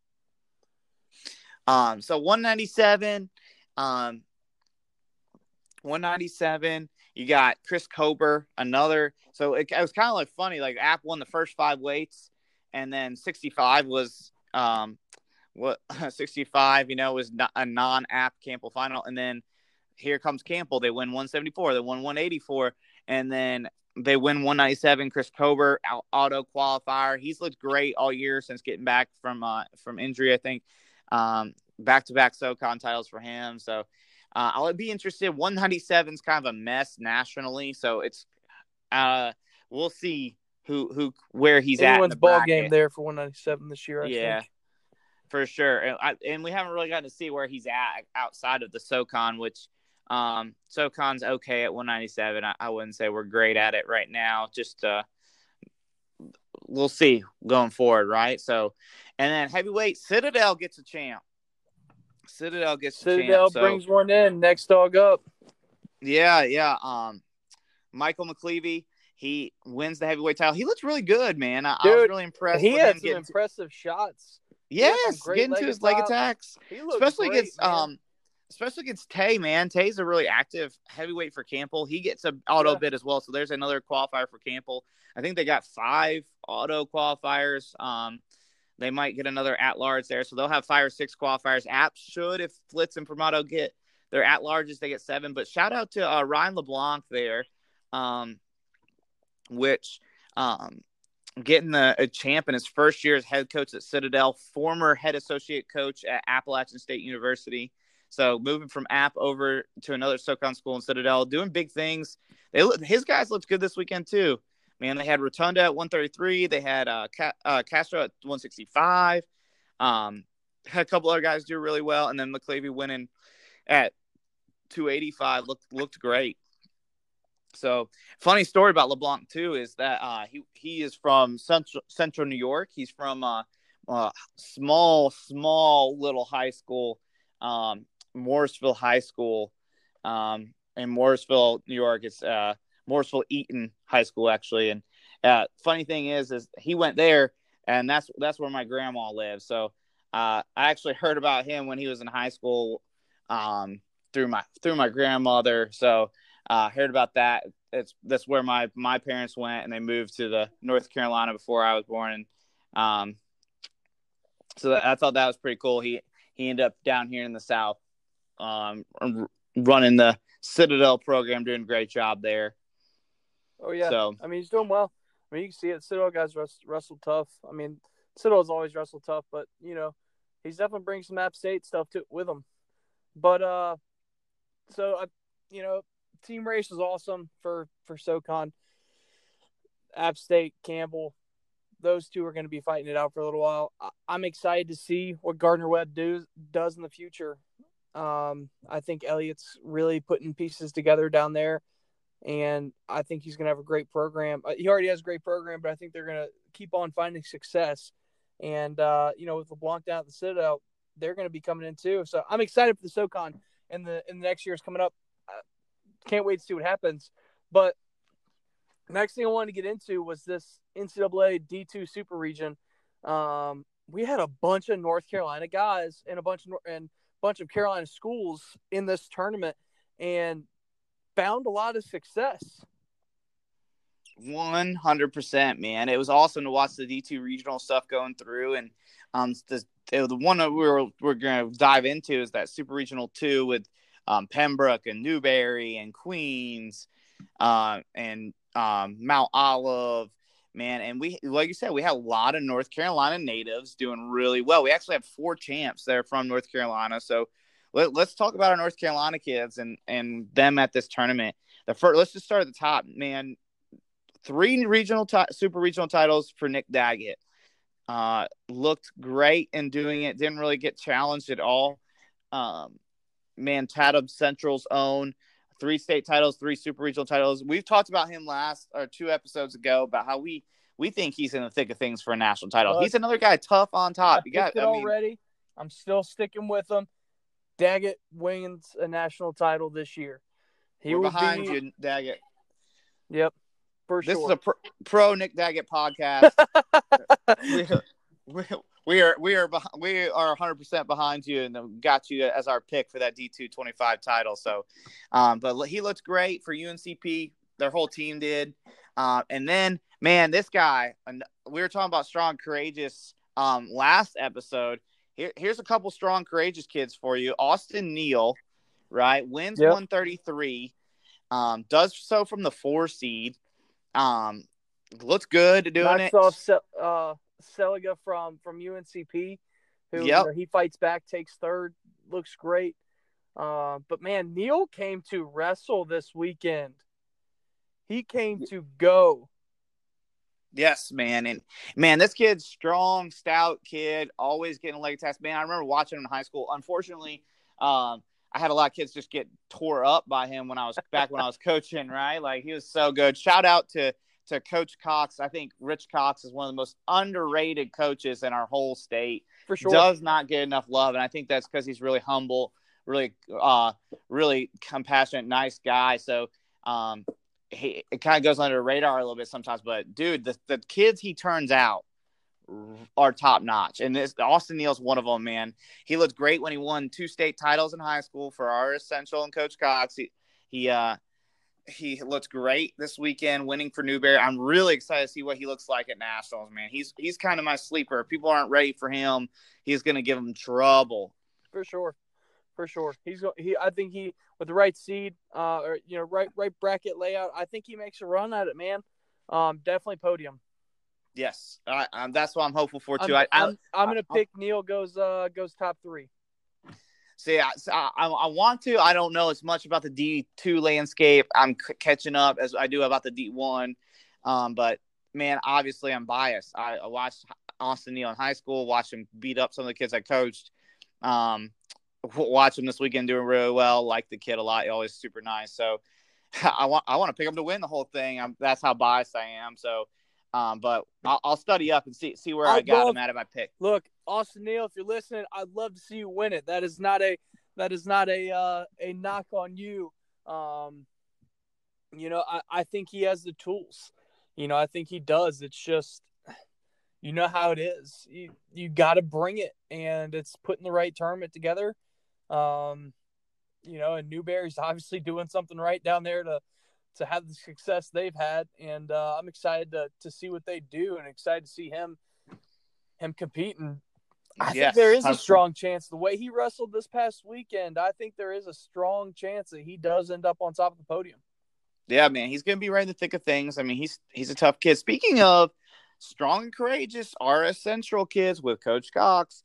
So 197, 197. You got Chris Kober, another. So it was kind of like funny. Like App won the first 5 weights, and then 65 was. 65, you know, was not a non-App Campbell final, and then here comes Campbell. They win 174, they won 184, and then they win 197. Chris Kober, auto qualifier. He's looked great all year since getting back from injury. I think back-to-back SoCon titles for him. So I'll be interested. 197 is kind of a mess nationally, so it's we'll see. Where he's at in the ball bracket. Game there for 197 this year, I think. For sure. And we haven't really gotten to see where he's at outside of the SoCon, which SoCon's okay at 197. I wouldn't say we're great at it right now. Just we'll see going forward, right? So, and then heavyweight, Citadel gets a champ. Citadel brings one in. Next dog up. Yeah. Michael McCleavy. He wins the heavyweight title. He looks really good, man. I was really impressed. He had some impressive shots. Yes, getting to his leg attacks. He looks especially great, against, man. Especially against Tay, man. Tay's a really active heavyweight for Campbell. He gets an auto bid as well, so there's another qualifier for Campbell. I think they got 5 auto qualifiers. They might get another at-large there, so they'll have 5 or 6 qualifiers. App should, if Flitz and Formato get their at-larges, they get 7. But shout out to Ryan LeBlanc there. which getting a champ in his first year as head coach at Citadel, former head associate coach at Appalachian State University. So moving from App over to another SoCon school in Citadel, doing big things. His guys looked good this weekend too. Man, they had Rotunda at 133. They had Castro at 165. Had a couple other guys do really well. And then McClavey winning at 285 looked great. So funny story about LeBlanc too is that he is from central New York. He's from a small little high school, Morrisville High School, in Morrisville, New York. It's Morrisville Eaton High School actually. And funny thing is he went there, and that's where my grandma lives. So I actually heard about him when he was in high school through my grandmother. So. Heard about that. That's where my parents went, and they moved to the North Carolina before I was born. And I thought that was pretty cool. He ended up down here in the South, running the Citadel program, doing a great job there. Oh yeah, so I mean he's doing well. I mean you can see it. Citadel guys wrestle tough. I mean Citadel's always wrestled tough, but you know he's definitely bringing some App State stuff with him. But Team race was awesome for SoCon. App State, Campbell, those two are going to be fighting it out for a little while. I'm excited to see what Gardner-Webb does in the future. I think Elliott's really putting pieces together down there, and I think he's going to have a great program. He already has a great program, but I think they're going to keep on finding success. And, with LeBlanc down at the Citadel, they're going to be coming in too. So I'm excited for the SoCon, and the next year's coming up. Can't wait to see what happens. But next thing I wanted to get into was this NCAA D2 Super Region. We had a bunch of North Carolina guys and a bunch of Carolina schools in this tournament, and found a lot of success. 100%, man. It was awesome to watch the D2 regional stuff going through, and the one that we're going to dive into is that Super Regional 2 with. Pembroke and Newberry and Queens and Mount Olive, man. And we, like you said, we had a lot of North Carolina natives doing really well. We actually have 4 champs that are from North Carolina. So let's talk about our North Carolina kids and them at this tournament. Let's just start at the top, man. 3 super regional titles for Nick Daggett. Looked great in doing it. Didn't really get challenged at all. Man, Tatum Central's own, 3 state titles, 3 super regional titles. We've talked about him 2 episodes ago about how we think he's in the thick of things for a national title. Look, he's another guy tough on top. I'm still sticking with him. Daggett wins a national title this year. We're behind you, Daggett. Yep, for sure. This is a pro Nick Daggett podcast. We are 100% behind you, and got you as our pick for that D225 title. So, but he looked great for UNCP. Their whole team did. And then, man, this guy. We were talking about strong, courageous last episode. Here's a couple strong, courageous kids for you. Austin Neal, right, wins 133. Does so from the 4 seed. Looks good to doing it. Seliga from UNCP, who he fights back, takes 3rd, looks great. But man, Neal came to wrestle this weekend. He came to go. Yes, man, and man, this kid's strong, stout kid, always getting leg attacks. Man, I remember watching him in high school. Unfortunately, I had a lot of kids just get tore up by him when I was back when I was coaching. Right, like he was so good. Shout out to Coach Cox. I think Rich Cox is one of the most underrated coaches in our whole state. For sure. Does not get enough love, and I think that's because he's really humble, really compassionate, nice guy. So it kind of goes under the radar a little bit sometimes. But, dude, the kids he turns out are top-notch. And Austin Neal's one of them, man. He looked great when he won 2 state titles in high school for our Essential and Coach Cox. He looks great this weekend, winning for Newberry. I'm really excited to see what he looks like at Nationals, man. He's kind of my sleeper. If people aren't ready for him, he's going to give them trouble. For sure. For sure. I think he, with the right seed, or right bracket layout, I think he makes a run at it, man. Definitely podium. Yes, that's what I'm hopeful for too. I'm gonna pick Neil goes top three. See, I want to. I don't know as much about the D2 landscape. I'm catching up as I do about the D1. But man, obviously I'm biased. I watched Austin Neal in high school, watched him beat up some of the kids I coached. Watch him this weekend doing really well. Like the kid a lot. He's always super nice. So I want to pick him to win the whole thing. That's how biased I am. So. But I'll study up and see where I got him out of my pick. Look, Austin Neal, if you're listening, I'd love to see you win it. That is not a knock on you. I think he has the tools. I think he does. It's just, how it is. You got to bring it, and it's putting the right tournament together. And Newberry's obviously doing something right down there to have the success they've had, and I'm excited to see what they do, and excited to see him compete. And I think there is a strong chance. The way he wrestled this past weekend, I think there is a strong chance that he does end up on top of the podium. Yeah, man, he's going to be right in the thick of things. I mean, he's a tough kid. Speaking of strong and courageous, RS Central kids with Coach Cox,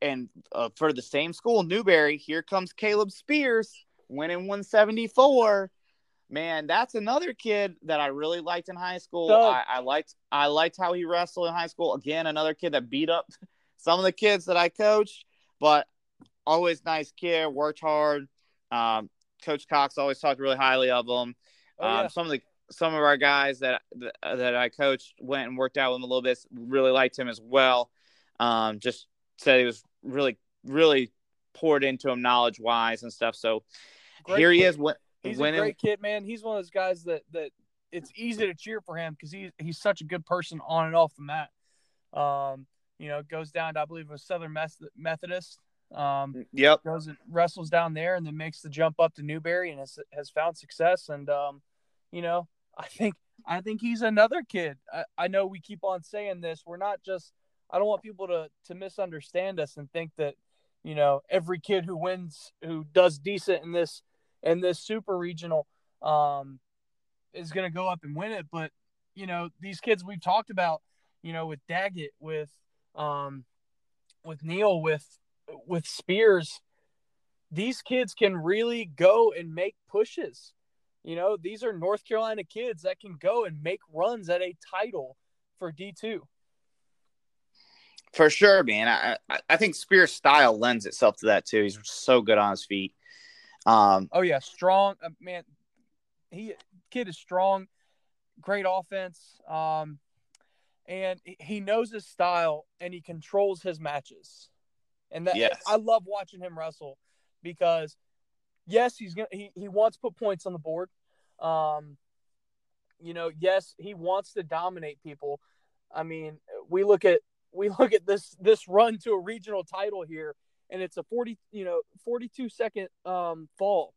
and for the same school, Newberry, here comes Caleb Spears winning 174. Man, that's another kid that I really liked in high school. I liked how he wrestled in high school. Again, another kid that beat up some of the kids that I coached, but always nice kid, worked hard. Coach Cox always talked really highly of him. Some of our guys that I coached went and worked out with him a little bit. Really liked him as well. Just said he was really, really poured into him knowledge wise and stuff. So great here kid. He is. He's a great kid, man. He's one of those guys that it's easy to cheer for him because he's such a good person on and off the mat. Goes down to, I believe, a Southern Methodist. Yep. Goes and wrestles down there and then makes the jump up to Newberry and has found success. And, I think he's another kid. I know we keep on saying this. We're not just – I don't want people to misunderstand us and think that, every kid who wins, who does decent in this – and this super regional is going to go up and win it. But, these kids we've talked about, with Daggett, with Neal, with Spears, these kids can really go and make pushes. These are North Carolina kids that can go and make runs at a title for D2. For sure, man. I think Spears' style lends itself to that too. He's so good on his feet. Strong, man. Kid is strong, great offense, and he knows his style and he controls his matches. And that I love watching him wrestle because, yes, he wants to put points on the board. Yes, he wants to dominate people. I mean, we look at this run to a regional title here. And it's a 42-second fall.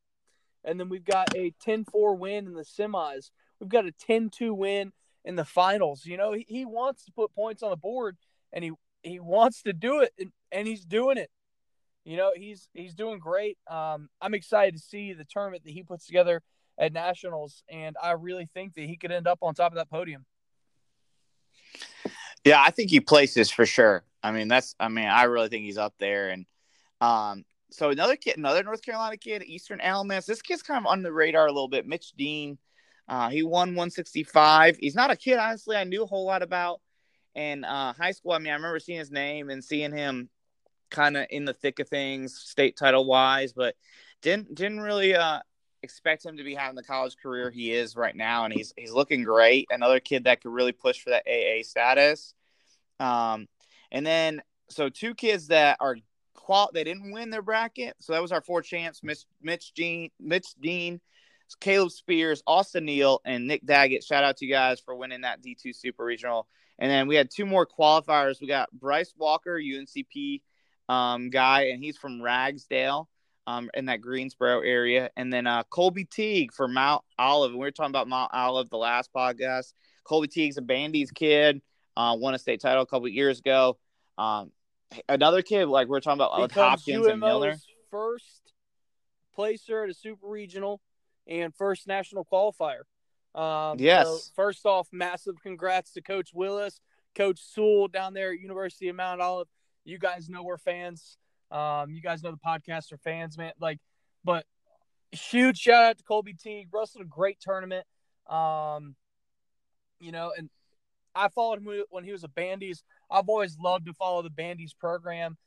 And then we've got a 10-4 win in the semis. We've got a 10-2 win in the finals. He wants to put points on the board, and he wants to do it, and he's doing it. He's doing great. I'm excited to see the tournament that he puts together at Nationals, and I really think that he could end up on top of that podium. Yeah, I think he places for sure. I really think he's up there. And so another North Carolina kid, Eastern Alamance. This kid's kind of on the radar a little bit. Mitch Dean, he won 165. He's not a kid, honestly, I knew a whole lot about in high school. I remember seeing his name and seeing him kind of in the thick of things, state title wise, but didn't really expect him to be having the college career he is right now. And he's looking great. Another kid that could really push for that AA status. And then, so two kids that are they didn't win their bracket. So that was our four champs: Mitch Dean, Caleb Spears, Austin Neal, and Nick Daggett. Shout out to you guys for winning that D2 Super Regional. And then we had two more qualifiers. We got Bryce Walker, UNCP guy, and he's from Ragsdale, in that Greensboro area. And then Colby Teague for Mount Olive. And we were talking about Mount Olive the last podcast. Colby Teague's a Bandy's kid. Won a state title a couple of years ago. Another kid, like we're talking about, with Hopkins and Milner. First placer at a super regional and first national qualifier. Yes. So first off, massive congrats to Coach Willis, Coach Sewell down there at University of Mount Olive. You guys know we're fans. You guys know the podcast are fans, man. Like, but huge shout out to Colby Teague. Russell, a great tournament. You know, and I followed him when he was a Bandies. I've always loved to follow the Bandies program.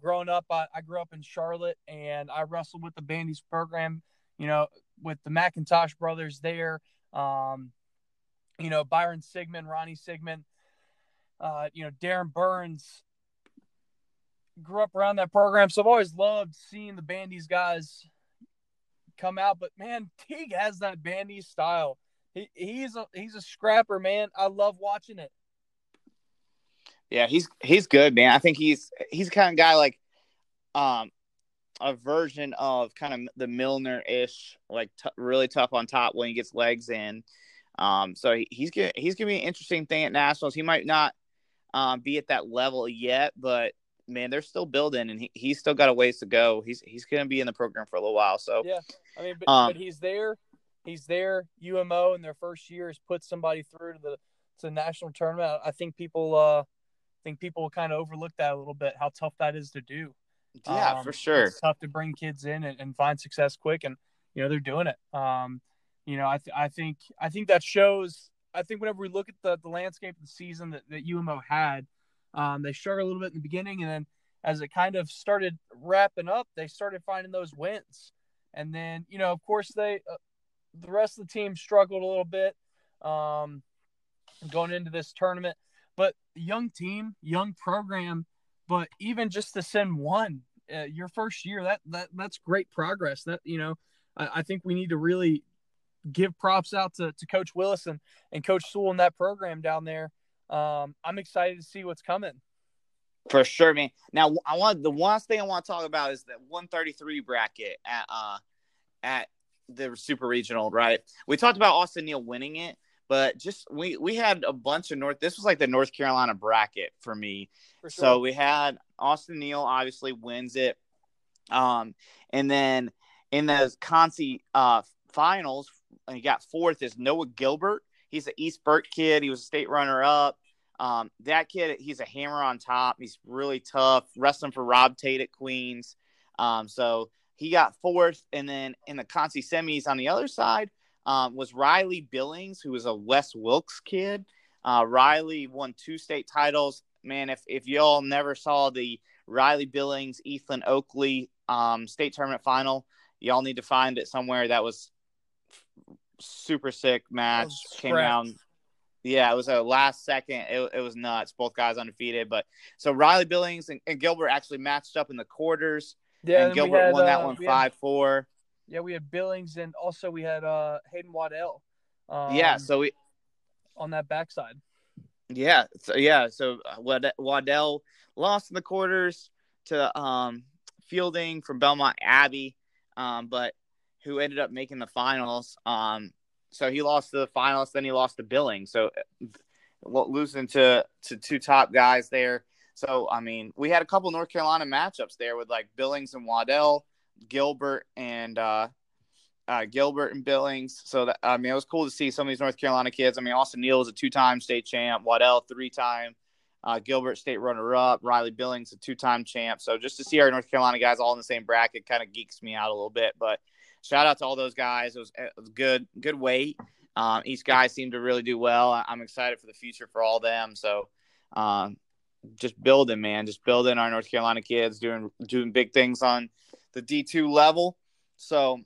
Growing up, I grew up in Charlotte, and I wrestled with the Bandies program, you know, with the McIntosh brothers there. You know, Byron Sigmund, Ronnie Sigmund, you know, Darren Burns. Grew up around that program, so I've always loved seeing the Bandies guys come out. But, man, Teague has that Bandies style. He's a scrapper, man. I love watching it. Yeah, he's good, man. I think he's the kind of guy like a version of kind of the Milner-ish, like really tough on top when he gets legs in. So he's going to be an interesting thing at Nationals. He might not be at that level yet, but, man, they're still building, and he's still got a ways to go. He's going to be in the program for a little while. So, yeah, I mean, but he's there. He's there. UMO in their first year has put somebody through to the national tournament. I think people kind of overlook that a little bit, how tough that is to do. Yeah, for sure. It's tough to bring kids in and find success quick, and you know they're doing it. You know, I think that shows. I think whenever we look at the landscape of the season that UMO had, they struggled a little bit in the beginning, and then as it kind of started wrapping up, they started finding those wins. And then, you know, of course, they the rest of the team struggled a little bit going into this tournament. But young team, young program, but even just to send one your first year, that's great progress. That, you know, I think we need to really give props out to Coach Willis and Coach Sewell and that program down there. I'm excited to see what's coming. For sure, man. Now, the one thing I want to talk about is that 133 bracket at the Super Regional, right? We talked about Austin Neal winning it, but just we had a bunch of this was like the North Carolina bracket for me. For sure. So we had Austin Neal obviously wins it. And then in those Concy finals, he got fourth is Noah Gilbert. He's an East Burke kid. He was a state runner-up. That kid, he's a hammer on top. He's really tough, wrestling for Rob Tate at Queens. So he got fourth. And then in the Concy semis on the other side was Riley Billings, who was a Wes Wilkes kid. Riley won 2 state titles. Man, if y'all never saw the Riley Billings, Ethan Oakley state tournament final, y'all need to find it somewhere. That was super sick match. Came down. Yeah, it was a last second. It was nuts. Both guys undefeated. But so Riley Billings and Gilbert actually matched up in the quarters. Yeah, and Gilbert won that one 5-4. Yeah, we had Billings and also we had Hayden Waddell. Yeah, so we on that backside. Yeah, so Waddell lost in the quarters to Fielding from Belmont Abbey, but who ended up making the finals. So he lost to the finals, then he lost to Billings. So losing to 2 top guys there. So, I mean, we had a couple North Carolina matchups there with, like, Billings and Waddell, Gilbert and Billings. So, I mean, it was cool to see some of these North Carolina kids. I mean, Austin Neal is a 2-time state champ, Waddell 3-time, Gilbert state runner-up, Riley Billings a 2-time champ. So just to see our North Carolina guys all in the same bracket kind of geeks me out a little bit, but – shout out to all those guys. It was good weight. Each guy seemed to really do well. I'm excited for the future for all them. So, just building, man. Just building our North Carolina kids, doing big things on the D2 level. So,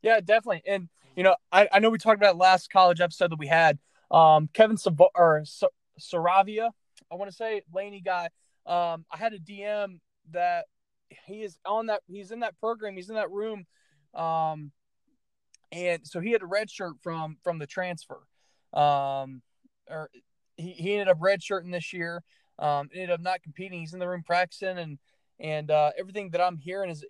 yeah, definitely. And you know, I know we talked about last college episode that we had. Kevin Saravia, I want to say Laney guy. I had a DM that he is on that. He's in that program. He's in that room. And so he had a red shirt from the transfer, or he ended up red shirting this year, ended up not competing. He's in the room practicing and everything that I'm hearing is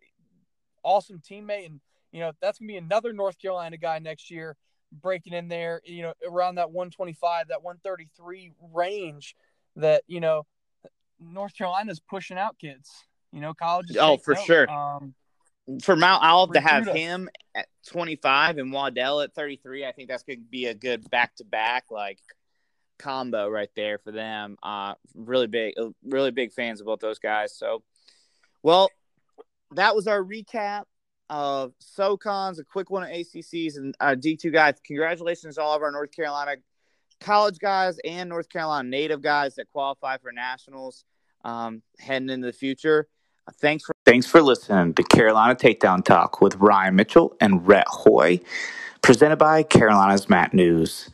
awesome teammate. And, you know, that's gonna be another North Carolina guy next year breaking in there, you know, around that 125, that 133 range that, you know, North Carolina's pushing out kids, you know, college. Oh, for sure. for Mount Olive to have him at 25 and Waddell at 33, I think that's going to be a good back-to-back like combo right there for them. Really big fans of both those guys. So, well, that was our recap of SoCons, a quick one of ACCs and D2 guys. Congratulations to all of our North Carolina college guys and North Carolina native guys that qualify for nationals heading into the future. Thanks for listening to Carolina Takedown Talk with Ryan Mitchell and Rhett Hoy, presented by Carolina's Matt News.